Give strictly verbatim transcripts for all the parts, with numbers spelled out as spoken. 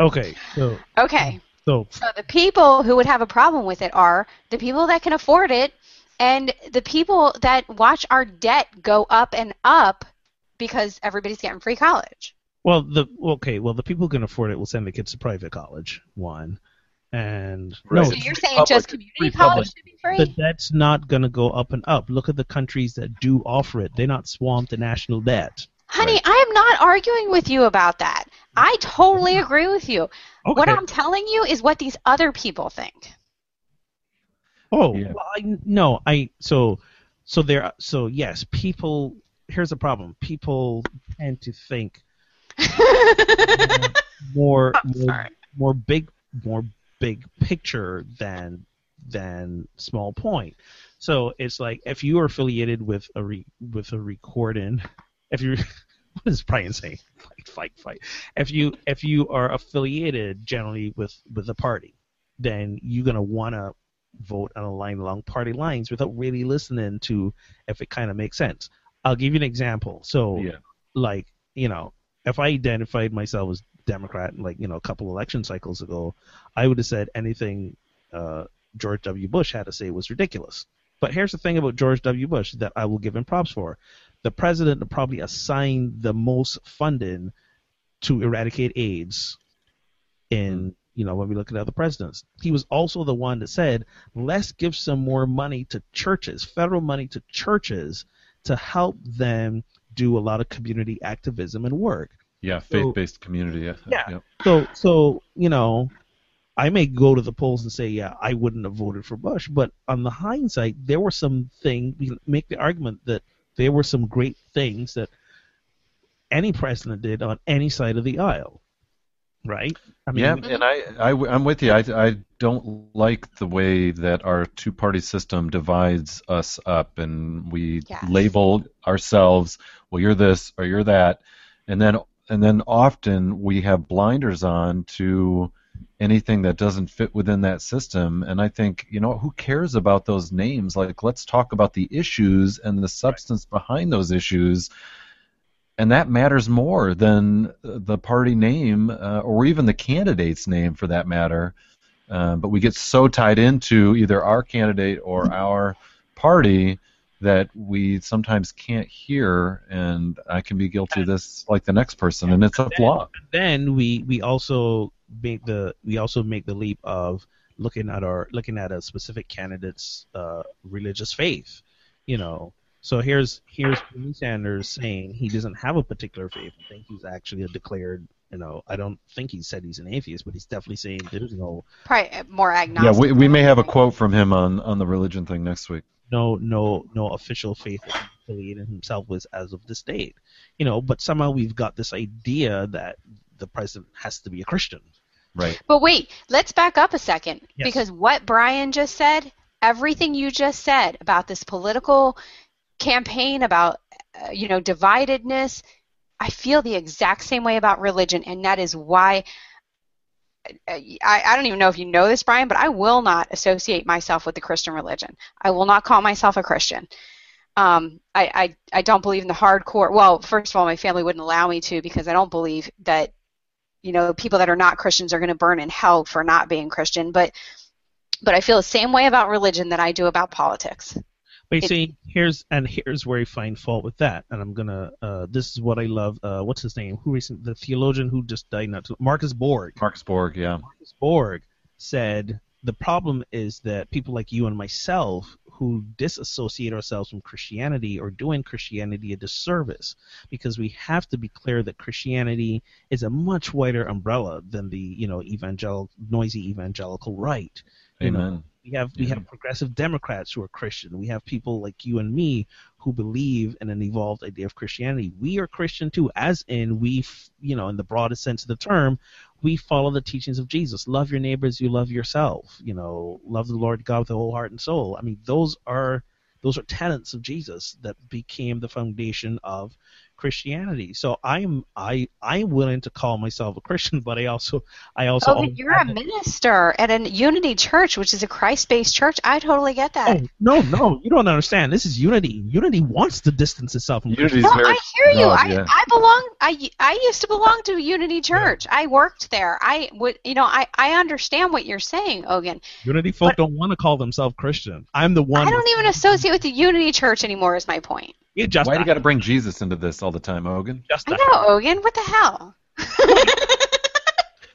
Okay. So, okay. So. so the people who would have a problem with it are the people that can afford it and the people that watch our debt go up and up because everybody's getting free college. Well, the okay. Well, the people who can afford it will send the kids to private college. One. And right. So you're saying public, just community college should be free? But that's not going to go up and up. Look at the countries that do offer it. They're not swamped in national debt. Honey, right? I am not arguing with you about that. I totally agree with you. Okay. What I'm telling you is what these other people think. Oh, yeah. well, I, no, I so so there so yes, people. Here's the problem. People tend to think more more, more big more. big picture than than small point. So it's like if you are affiliated with a re, with a recording, if you what is Brian saying? Fight, fight, fight. If you if you are affiliated generally with with a party, then you're gonna wanna vote on a line along party lines without really listening to if it kind of makes sense. I'll give you an example. So yeah. like you know if I identified myself as Democrat, like you know, a couple election cycles ago, I would have said anything uh, George W. Bush had to say was ridiculous. But here's the thing about George W. Bush that I will give him props for: the president probably assigned the most funding to eradicate AIDS. In you know, when we look at other presidents, he was also the one that said, "Let's give some more money to churches, federal money to churches, to help them do a lot of community activism and work." Yeah, faith-based so, community. Yeah. yeah. Yep. So, so you know, I may go to the polls and say, yeah, I wouldn't have voted for Bush, but on the hindsight, there were some things. We make the argument that there were some great things that any president did on any side of the aisle, right? I mean, yeah, and I, I, I'm with you. I, I don't like the way that our two-party system divides us up, and we yes. label ourselves, well, you're this or you're that, and then. And then often we have blinders on to anything that doesn't fit within that system. And I think, you know, who cares about those names? Like, let's talk about the issues and the substance right. behind those issues. And that matters more than the party name uh, or even the candidate's name, for that matter. Uh, but we get so tied into either our candidate or our party that we sometimes can't hear, and I can be guilty of this like the next person, and it's a flaw. Then we, we also make the we also make the leap of looking at our looking at a specific candidate's uh, religious faith, you know. So here's here's Bernie Sanders saying he doesn't have a particular faith. I think he's actually a declared, you know, I don't think he said he's an atheist, but he's definitely saying there's no probably more agnostic. Yeah, we we may have a quote from him on, on the religion thing next week. No, no, no official faith that he affiliated himself with as of this date, you know. But somehow we've got this idea that the president has to be a Christian, right? But wait, let's back up a second yes. because what Brian just said, everything you just said about this political campaign, about uh, you know dividedness, I feel the exact same way about religion, and that is why. I, I don't even know if you know this, Brian, but I will not associate myself with the Christian religion. I will not call myself a Christian. Um, I, I, I don't believe in the hardcore. Well, first of all, my family wouldn't allow me to because I don't believe that, you know, people that are not Christians are going to burn in hell for not being Christian. But but I feel the same way about religion that I do about politics. But you see, here's and here's where I find fault with that, and I'm gonna. Uh, this is what I love. Uh, what's his name? Who recent the theologian who just died? Not too, Marcus Borg. Marcus Borg, yeah. Marcus Borg said the problem is that people like you and myself who disassociate ourselves from Christianity are doing Christianity a disservice because we have to be clear that Christianity is a much wider umbrella than the you know evangelical noisy evangelical right. Amen. You know? We have we yeah. have progressive Democrats who are Christian. We have people like you and me who believe in an evolved idea of Christianity. We are Christian too, as in we, you know, in the broadest sense of the term, we follow the teachings of Jesus. Love your neighbors, you love yourself. You know, love the Lord God with a whole heart and soul. I mean, those are those are tenets of Jesus that became the foundation of Christianity. So I'm I I'm willing to call myself a Christian, but I also I also. Oh, but you're a minister at a Unity Church, which is a Christ-based church. I totally get that. Oh, no, no, you don't understand. This is Unity. Unity wants to distance itself from Unity. No, I hear you. God, I, yeah. I belong. I I used to belong to Unity Church. Yeah. I worked there. I would. You know. I I understand what you're saying, Ogun. Unity folk don't want to call themselves Christian. I'm the one. I don't even associate with the Unity Church anymore. Is my point. You just Why do you got to bring Jesus into this all the time, Ogun? Just I know, Ogun. What the hell?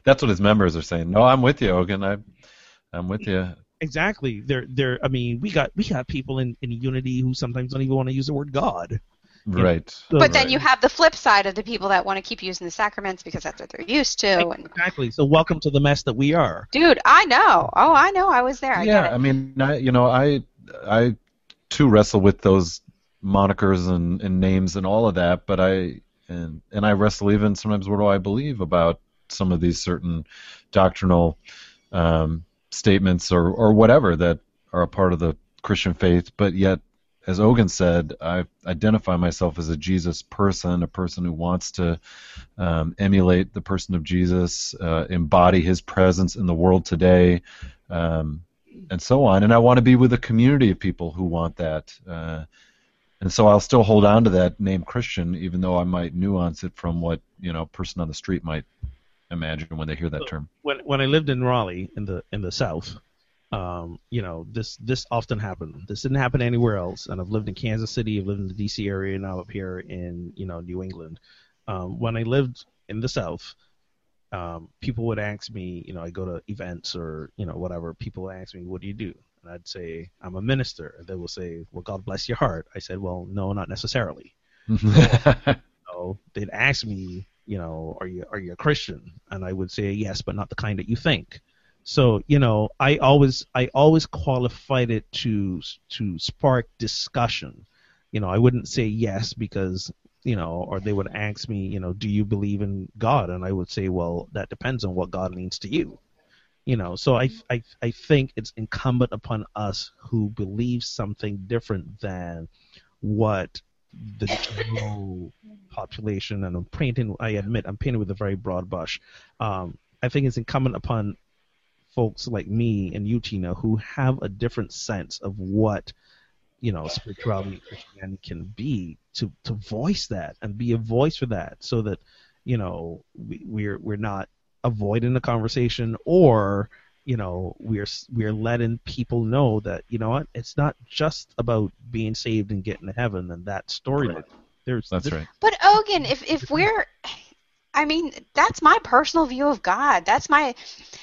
That's what his members are saying. No, I'm with you, Ogun. I, I'm with you. Exactly. They're, they're, I mean, we got we got people in, in Unity who sometimes don't even want to use the word God. Right. So, but then right. you have the flip side of the people that want to keep using the sacraments because that's what they're used to. And exactly. So welcome to the mess that we are. Dude, I know. Oh, I know. I was there. I yeah, get it. I mean, I, you know, I, I too wrestle with those monikers and, and names and all of that, but I and and I wrestle even sometimes what do I believe about some of these certain doctrinal um, statements or, or whatever that are a part of the Christian faith, but yet, as Ogun said, I identify myself as a Jesus person, a person who wants to um, emulate the person of Jesus, uh, embody his presence in the world today, um, and so on, and I want to be with a community of people who want that. Uh, And so I'll still hold on to that name Christian, even though I might nuance it from what, you know, a person on the street might imagine when they hear that so term. When when I lived in Raleigh in the in the South, um, you know, this this often happened. This didn't happen anywhere else. And I've lived in Kansas City, I've lived in the D C area, and now up here in, you know, New England. Um, when I lived in the South, um, people would ask me, you know, I go to events or, you know, whatever, people would ask me, what do you do? And I'd say, I'm a minister. And they will say, well, God bless your heart. I said, well, no, not necessarily. So they'd ask me, you know, are you are you a Christian? And I would say, yes, but not the kind that you think. So, you know, I always I always qualified it to to spark discussion. You know, I wouldn't say yes because, you know, or they would ask me, you know, do you believe in God? And I would say, well, that depends on what God means to you. You know, so I, I, I think it's incumbent upon us who believe something different than what the general population, and I'm painting, I admit, I'm painting with a very broad brush. Um, I think it's incumbent upon folks like me and you, Tina, who have a different sense of what, you know, spirituality and Christianity can be, to, to voice that and be a voice for that so that, you know, we, we're we're not avoiding the conversation, or you know, we're we're letting people know that, you know what, it's not just about being saved and getting to heaven and that story. Right. There's that's right. But Ogun, if if we're, I mean, that's my personal view of God. That's my,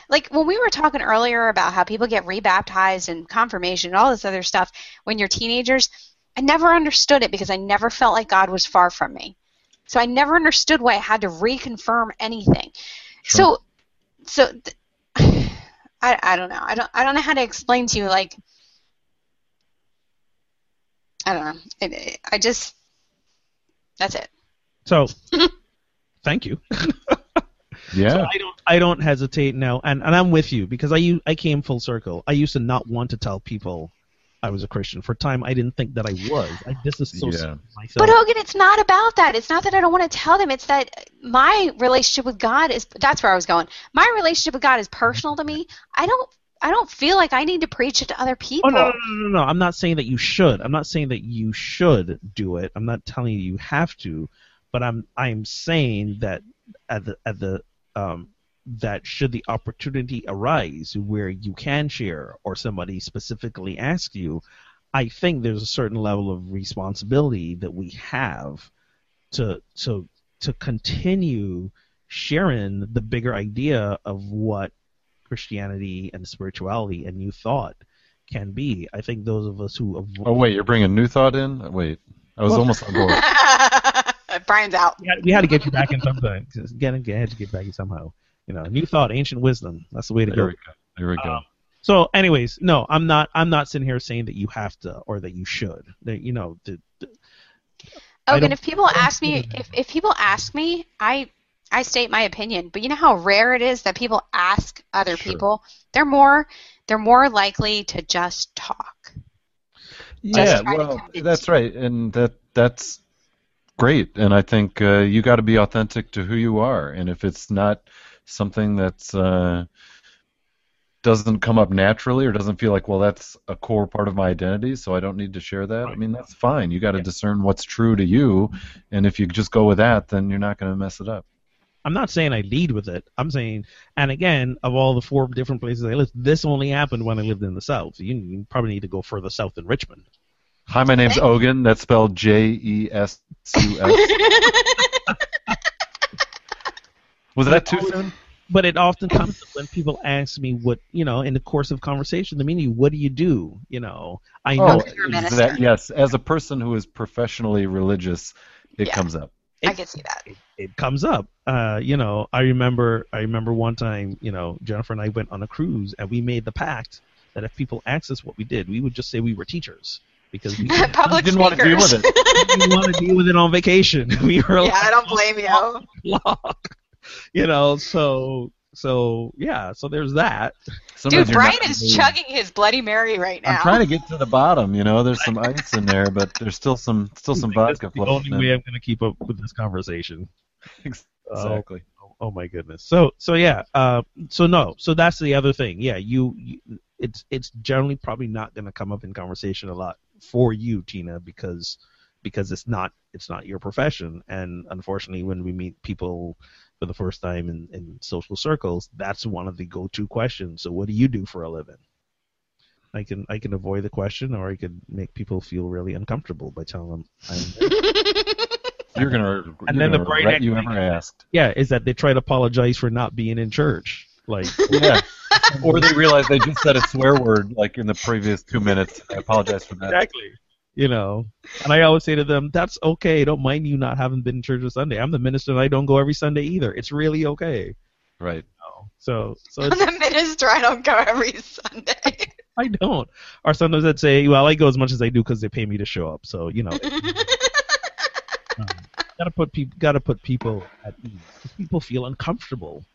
like when we were talking earlier about how people get rebaptized and confirmation and all this other stuff when you're teenagers. I never understood it because I never felt like God was far from me, so I never understood why I had to reconfirm anything. Sure. So, so th- I I don't know I don't I don't know how to explain to you, like I don't know it, it, I just that's it. So thank you. Yeah. So I don't I don't hesitate now, and, and I'm with you because I I came full circle. I used to not want to tell people I was a Christian. For a time, I didn't think that I was. I disassociated yeah. myself. But Ogun, it's not about that. It's not that I don't want to tell them. It's that my relationship with God is. That's where I was going. My relationship with God is personal to me. I don't. I don't feel like I need to preach it to other people. Oh, no, no, no, no, no. I'm not saying that you should. I'm not saying that you should do it. I'm not telling you you have to. But I'm. I'm saying that at the at the um. that should the opportunity arise where you can share or somebody specifically asks you, I think there's a certain level of responsibility that we have to to to continue sharing the bigger idea of what Christianity and spirituality and new thought can be. I think those of us who avoid... Oh, wait, you're bringing new thought in? Wait, I was well, almost on board. Brian's out. We had, we had to get you back in sometime. Again, I had to get back in somehow. You know, new thought, ancient wisdom. That's the way to go. There we go. There we go. Um, so, anyways, no, I'm not. I'm not sitting here saying that you have to or that you should. That, you know, the, the, Ogun, if people ask me, if if people ask me, I I state my opinion. But you know how rare it is that people ask other sure. people. They're more they're more likely to just talk. Yeah, just well, that's right, and that that's great. And I think uh, you got to be authentic to who you are. And if it's not something that's uh, doesn't come up naturally or doesn't feel like, well, that's a core part of my identity, so I don't need to share that, right. I mean, that's fine. You got to yeah. discern what's true to you. And if you just go with that, then you're not going to mess it up. I'm not saying I lead with it. I'm saying, and again, of all the four different places I lived, this only happened when I lived in the South. You, you probably need to go further south than Richmond. Hi, my name's Ogun. That's spelled J E S U S. Was that too soon? But it often comes up when people ask me what, you know, in the course of conversation, the meaning, what do you do? You know, I oh, know. That, yes, as a person who is professionally religious, it yeah. comes up. It, I can see that. It, it comes up. Uh, you know, I remember I remember one time, you know, Jennifer and I went on a cruise, and we made the pact that if people asked us what we did, we would just say we were teachers. Because we didn't, didn't want to deal with it. We didn't want to deal with it on vacation. We were yeah, like, I don't blame you. You know, so, so yeah, so there's that. Sometimes Dude, Brian is really, chugging his Bloody Mary right now. I'm trying to get to the bottom, you know. There's some ice in there, but there's still some still some like, vodka floating. That's the only way I'm going to keep up with this conversation. Exactly. Oh, oh my goodness. So, so yeah, uh, so no, so that's the other thing. Yeah, you, you it's it's generally probably not going to come up in conversation a lot. For you, Gina, because because it's not it's not your profession, and unfortunately, when we meet people for the first time in, in social circles, that's one of the go-to questions. So, what do you do for a living? I can I can avoid the question, or I could make people feel really uncomfortable by telling them. I'm you're gonna and you're then gonna the bright you ever asked. Yeah, is that they try to apologize for not being in church, like yeah. Or they realize they just said a swear word like in the previous two minutes. I apologize for that. Exactly. You know, and I always say to them, that's okay. I don't mind you not having been in church on Sunday. I'm the minister, and I don't go every Sunday either. It's really okay. Right. No. So, so it's, I'm the minister. I don't go every Sunday. I don't. Or sometimes I'd say, well, I go as much as I do because they pay me to show up. So, you know. um, gotta put people. Gotta put people at ease. People feel uncomfortable.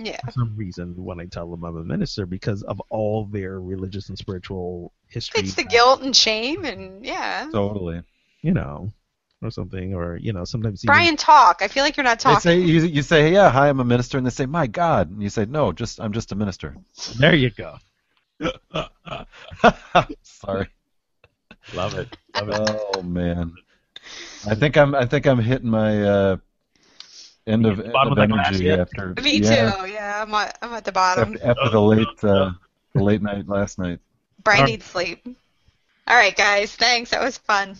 Yeah. For some reason, when I tell them I'm a minister, because of all their religious and spiritual history. It's the guilt and shame, and yeah. Totally. You know, or something, or, you know, sometimes. Brian, even, talk. I feel like you're not talking. They say, you, you say, hey, yeah, hi, I'm a minister, and they say, my God. And you say, no, just I'm just a minister. There you go. Sorry. Love it. Love it. Oh, man. I think I'm, I think I'm hitting my. Uh, End of, end of energy after. Me too. Yeah, I'm at, I'm at the bottom. After, after the late, uh, the late night last night. Brian needs sleep. All right, guys. Thanks. That was fun.